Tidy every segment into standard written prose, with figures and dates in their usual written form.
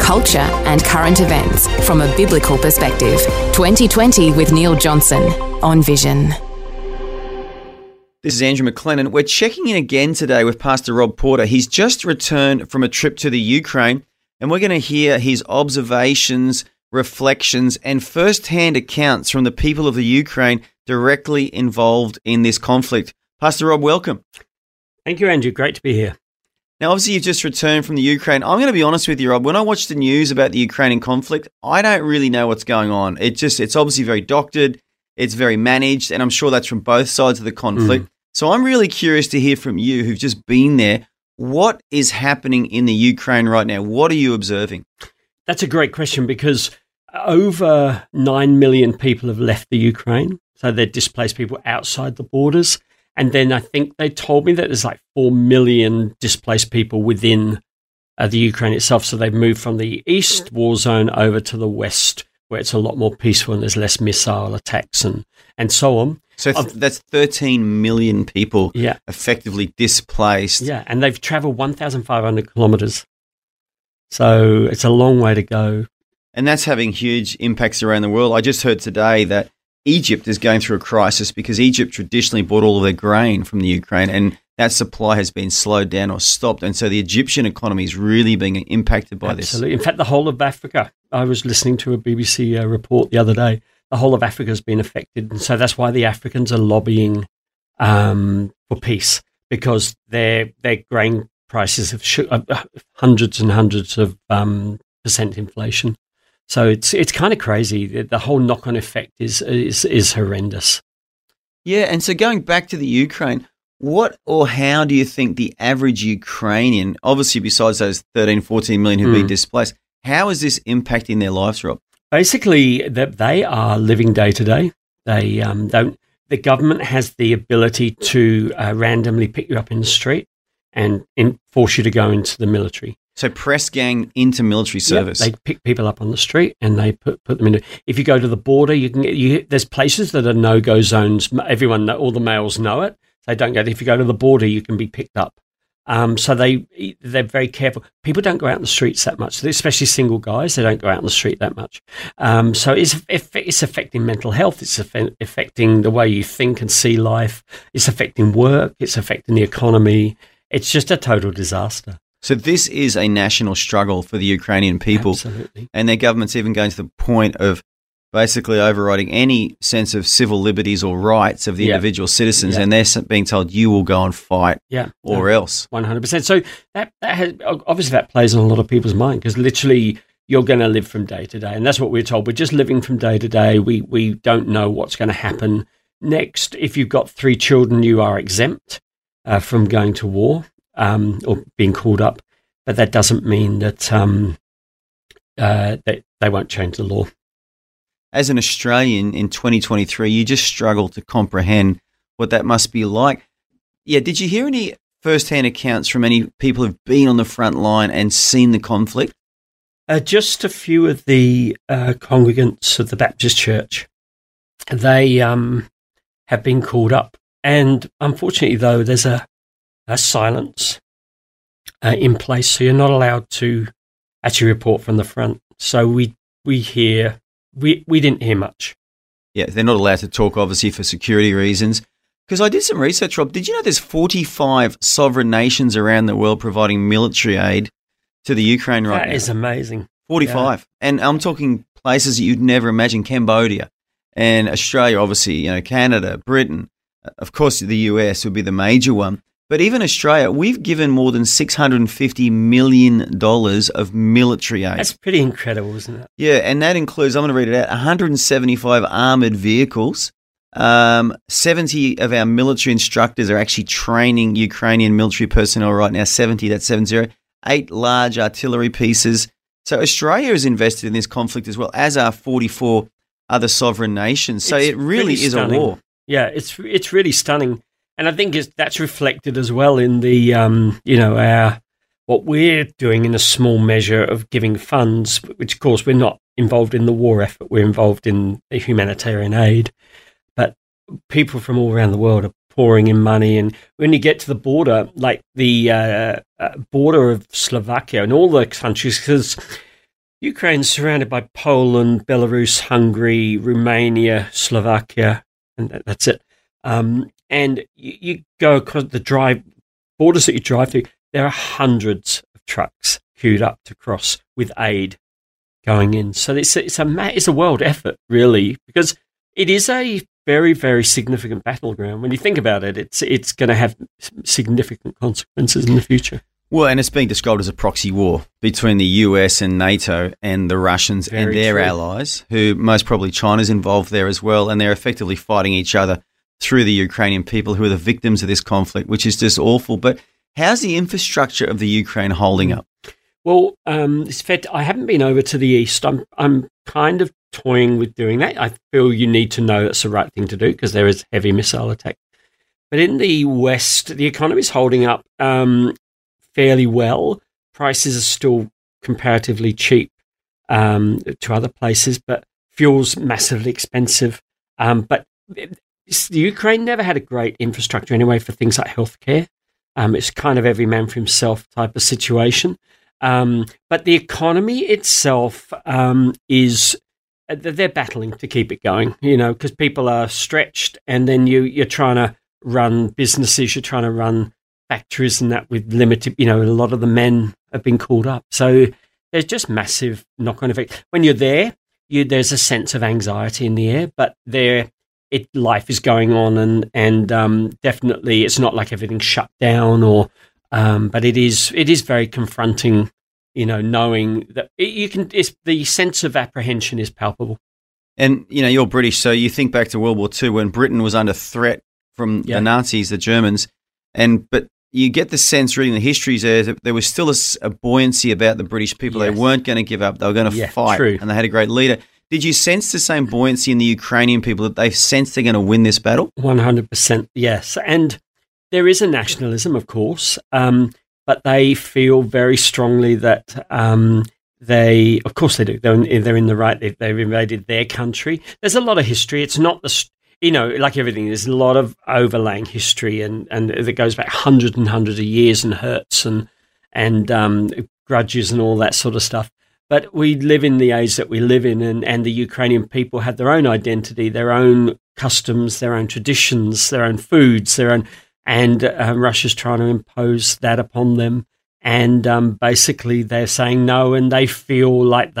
culture and current events from a biblical perspective. 2020 with Neil Johnson on Vision. This is Andrew McLennan. We're checking in again today with Pastor Rob Porter. He's just returned from a trip to the Ukraine, and we're going to hear his observations, reflections and first-hand accounts from the people of the Ukraine directly involved in this conflict. Pastor Rob, welcome. Thank you, Andrew. Great to be here. Now, obviously, you've just returned from the Ukraine. I'm going to be honest with you, Rob. When I watch the news about the Ukrainian conflict, I don't really know what's going on. It's obviously very doctored. It's very managed. And I'm sure that's from both sides of the conflict. So I'm really curious to hear from you who've just been there. What is happening in the Ukraine right now? What are you observing? That's a great question, because over 9 million people have left the Ukraine. So they're displaced people outside the borders. And then I think they told me that there's like 4 million displaced people within the Ukraine itself. So they've moved from the east war zone over to the west, where it's a lot more peaceful and there's less missile attacks and so on. So that's 13 million people effectively displaced. Yeah, and they've traveled 1,500 kilometers. So it's a long way to go. And that's having huge impacts around the world. I just heard today that Egypt is going through a crisis because Egypt traditionally bought all of their grain from the Ukraine, and that supply has been slowed down or stopped. And so the Egyptian economy is really being impacted by this. Absolutely. In fact, the whole of Africa, I was listening to a BBC report the other day, the whole of Africa has been affected. And so that's why the Africans are lobbying for peace, because their grain prices have hundreds and hundreds of percent inflation. So it's kind of crazy. The whole knock-on effect is horrendous. Yeah, and so going back to the Ukraine, what or how do you think the average Ukrainian, obviously besides those 13, 14 million who've been displaced, how is this impacting their lives, Rob? Basically, that they are living day to day. They don't. The government has the ability to randomly pick you up in the street and force you to go into the military. So press gang into military service. Yep, they pick people up on the street and they put them in. If you go to the border, you can there's places that are no-go zones. Everyone, all the males know it. They don't go. If you go to the border, you can be picked up. So they're very careful. People don't go out in the streets that much, especially single guys. They don't go out in the street that much. So it's affecting mental health. It's affecting the way you think and see life. It's affecting work. It's affecting the economy. It's just a total disaster. So this is a national struggle for the Ukrainian people. Absolutely. And their government's even going to the point of basically overriding any sense of civil liberties or rights of the individual citizens, and they're being told, you will go and fight or else. 100%. So that has, obviously that plays on a lot of people's mind, because literally you're going to live from day to day, and that's what we're told. We're just living from day to day. We don't know what's going to happen next. If you've got 3 children, you are exempt from going to war. Or being called up, but that doesn't mean that they won't change the law. As an Australian in 2023, you just struggle to comprehend what that must be like. Yeah, did you hear any first-hand accounts from any people who've been on the front line and seen the conflict? Just a few of the congregants of the Baptist Church. They have been called up, and unfortunately, though, there's a silence in place, so you're not allowed to actually report from the front. So we didn't hear much. Yeah, they're not allowed to talk, obviously, for security reasons. Because I did some research, Rob. Did you know there's 45 sovereign nations around the world providing military aid to the Ukraine right now? That is amazing. 45. Yeah. And I'm talking places that you'd never imagine. Cambodia and Australia, obviously, you know, Canada, Britain. Of course, the US would be the major one. But even Australia, we've given more than $650 million of military aid. That's pretty incredible, isn't it? Yeah, and that includes, I'm going to read it out, 175 armoured vehicles. 70 of our military instructors are actually training Ukrainian military personnel right now, 70, that's 7-0. 8 large artillery pieces. So Australia is invested in this conflict as well, as are 44 other sovereign nations. So it really is a war. Yeah, it's really stunning, and I think that's reflected as well in the what we're doing in a small measure of giving funds, which of course we're not involved in the war effort. We're involved in the humanitarian aid, but people from all around the world are pouring in money. And when you get to the border, like the border of Slovakia and all the countries, because Ukraine's surrounded by Poland, Belarus, Hungary, Romania, Slovakia, and that's it. And you go across the borders that you drive through, there are hundreds of trucks queued up to cross with aid going in. So it's a world effort, really, because it is a very, very significant battleground. When you think about it, it's going to have significant consequences in the future. Well, and it's being described as a proxy war between the US and NATO and the Russians and their allies, who most probably China's involved there as well, and they're effectively fighting each other through the Ukrainian people who are the victims of this conflict, which is just awful. But how's the infrastructure of the Ukraine holding up? Well, in fact, I haven't been over to the east. I'm kind of toying with doing that. I feel you need to know that's the right thing to do because there is heavy missile attack. But in the west, the economy is holding up fairly well. Prices are still comparatively cheap to other places, but fuel's massively expensive. But the Ukraine never had a great infrastructure anyway for things like healthcare. It's kind of every man for himself type of situation. But the economy itself is – they're battling to keep it going, because people are stretched, and then you're trying to run businesses, you're trying to run factories and that with limited – a lot of the men have been called up. So there's just massive knock-on effect. When you're there, there's a sense of anxiety in the air, but life is going on, and definitely it's not like everything's shut down but it is very confronting, knowing that the sense of apprehension is palpable. And, you're British, so you think back to World War II when Britain was under threat from the Nazis, the Germans, but you get the sense reading the histories there that there was still a buoyancy about the British people. Yes. They weren't going to give up. They were going to fight, true. And they had a great leader. Did you sense the same buoyancy in the Ukrainian people that they sense they're going to win this battle? 100%, yes. And there is a nationalism, of course, but they feel very strongly that of course they do. They're in the right. They've invaded their country. There's a lot of history. It's not like everything. There's a lot of overlaying history, and that goes back hundreds and hundreds of years, and hurts and grudges and all that sort of stuff. But we live in the age that we live in, and the Ukrainian people had their own identity, their own customs, their own traditions, their own foods, and Russia's trying to impose that upon them. And basically they're saying no, and they feel like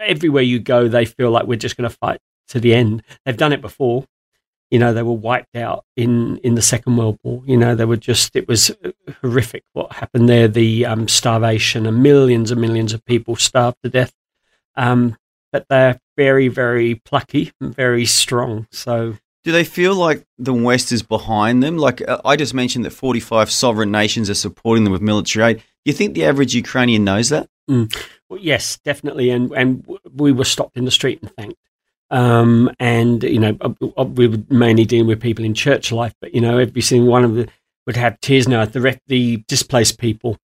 everywhere you go, they feel like we're just going to fight to the end. They've done it before. They were wiped out in the Second World War. It was horrific what happened there, the starvation, and millions of people starved to death. But they're very, very plucky and very strong. So, do they feel like the West is behind them? Like I just mentioned that 45 sovereign nations are supporting them with military aid. Do you think the average Ukrainian knows that? Well, yes, definitely. And we were stopped in the street and thanked. We would mainly deal with people in church life, but every single one of them would have tears now at the displaced people.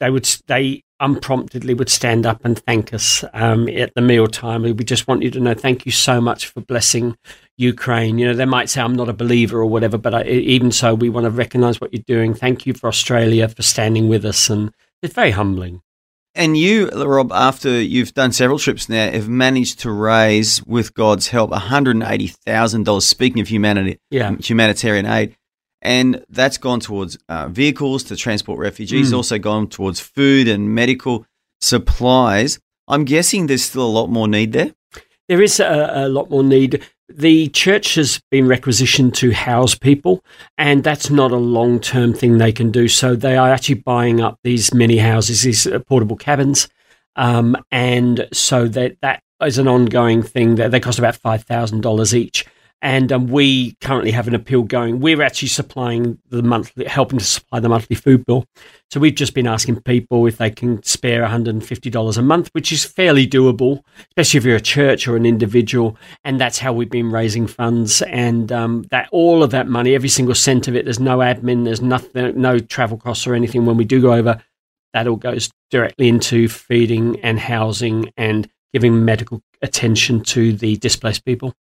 They unpromptedly would stand up and thank us at the meal time. We just want you to know, thank you so much for blessing Ukraine. They might say, I'm not a believer or whatever, but even so, we want to recognise what you're doing. Thank you for Australia for standing with us, and it's very humbling. And you, Rob, after you've done several trips now, have managed to raise, with God's help, $180,000, speaking of humanitarian aid. And that's gone towards vehicles to transport refugees, also gone towards food and medical supplies. I'm guessing there's still a lot more need there? There is a lot more need. The church has been requisitioned to house people, and that's not a long-term thing they can do. So they are actually buying up these mini houses, these portable cabins, and so that is an ongoing thing. They cost about $5,000 each, And we currently have an appeal going. We're actually supplying the monthly, helping to supply the monthly food bill. So we've just been asking people if they can spare $150 a month, which is fairly doable, especially if you're a church or an individual. And that's how we've been raising funds. And that all of that money, every single cent of it, there's no admin, there's nothing, no travel costs or anything. When we do go over, that all goes directly into feeding and housing and giving medical attention to the displaced people.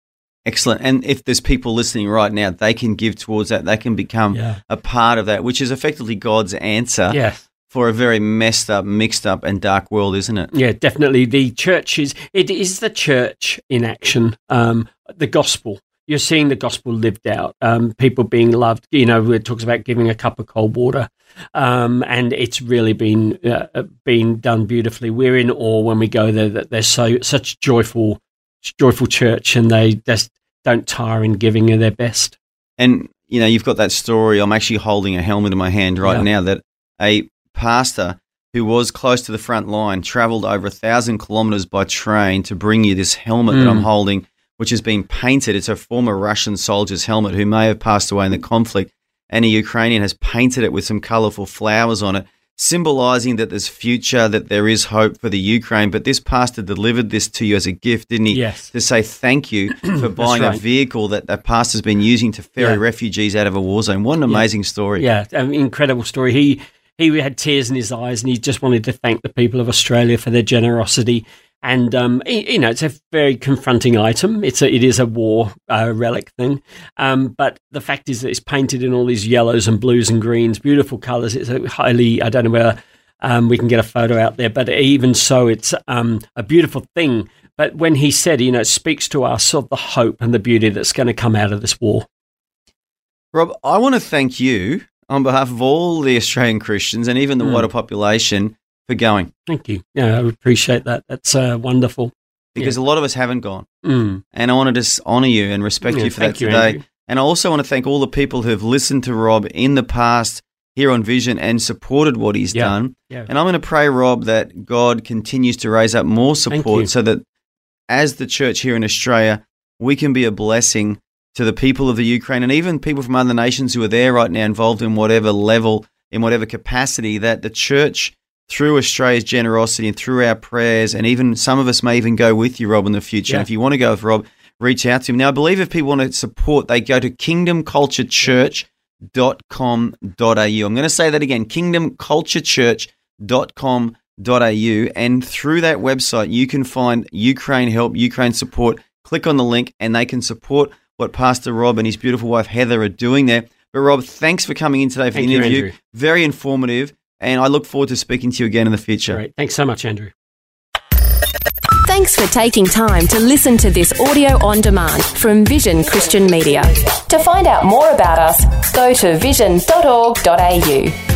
Excellent. And if there's people listening right now, they can give towards that. They can become a part of that, which is effectively God's answer for a very messed up, mixed up and dark world, isn't it? Yeah, definitely. The church is the church in action, the gospel. You're seeing the gospel lived out, people being loved. You know, it talks about giving a cup of cold water, and it's really been done beautifully. We're in awe when we go there that there's such joyful church, and they just don't tire in giving you their best. And, you know, you've got that story. I'm actually holding a helmet in my hand right now that a pastor who was close to the front line traveled over 1,000 kilometers by train to bring you this helmet that I'm holding, which has been painted. It's a former Russian soldier's helmet who may have passed away in the conflict, and a Ukrainian has painted it with some colorful flowers on it, symbolizing that there's future, that there is hope for the Ukraine. But this pastor delivered this to you as a gift, didn't he? Yes. To say thank you for buying a vehicle that that pastor's been using to ferry refugees out of a war zone. What an amazing story. Yeah, an incredible story. He had tears in his eyes, and he just wanted to thank the people of Australia for their generosity. And, you know, it's a very confronting item. It is a war relic thing. But the fact is that it's painted in all these yellows and blues and greens, beautiful colours. It's a highly, I don't know whether we can get a photo out there, but even so, it's a beautiful thing. But when he said, you know, it speaks to us of the hope and the beauty that's going to come out of this war. Rob, I want to thank you on behalf of all the Australian Christians and even the wider population for going. Thank you. Yeah, I appreciate that. That's wonderful. Because a lot of us haven't gone. And I want to just honour you and respect you for that today. Andrew. And I also want to thank all the people who have listened to Rob in the past here on Vision and supported what he's done. Yeah. And I'm going to pray, Rob, that God continues to raise up more support so that as the church here in Australia, we can be a blessing to the people of the Ukraine and even people from other nations who are there right now involved in whatever level, in whatever capacity, that the church, through Australia's generosity and through our prayers, and even some of us may even go with you, Rob, in the future. Yeah. And if you want to go with Rob, reach out to him. Now, I believe if people want to support, they go to kingdomculturechurch.com.au. I'm going to say that again, kingdomculturechurch.com.au. And through that website, you can find Ukraine Help, Ukraine Support. Click on the link and they can support what Pastor Rob and his beautiful wife, Heather, are doing there. But, Rob, thanks for coming in today for the interview. Andrew. Very informative. And I look forward to speaking to you again in the future. Great. Thanks so much, Andrew. Thanks for taking time to listen to this audio on demand from Vision Christian Media. To find out more about us, go to vision.org.au.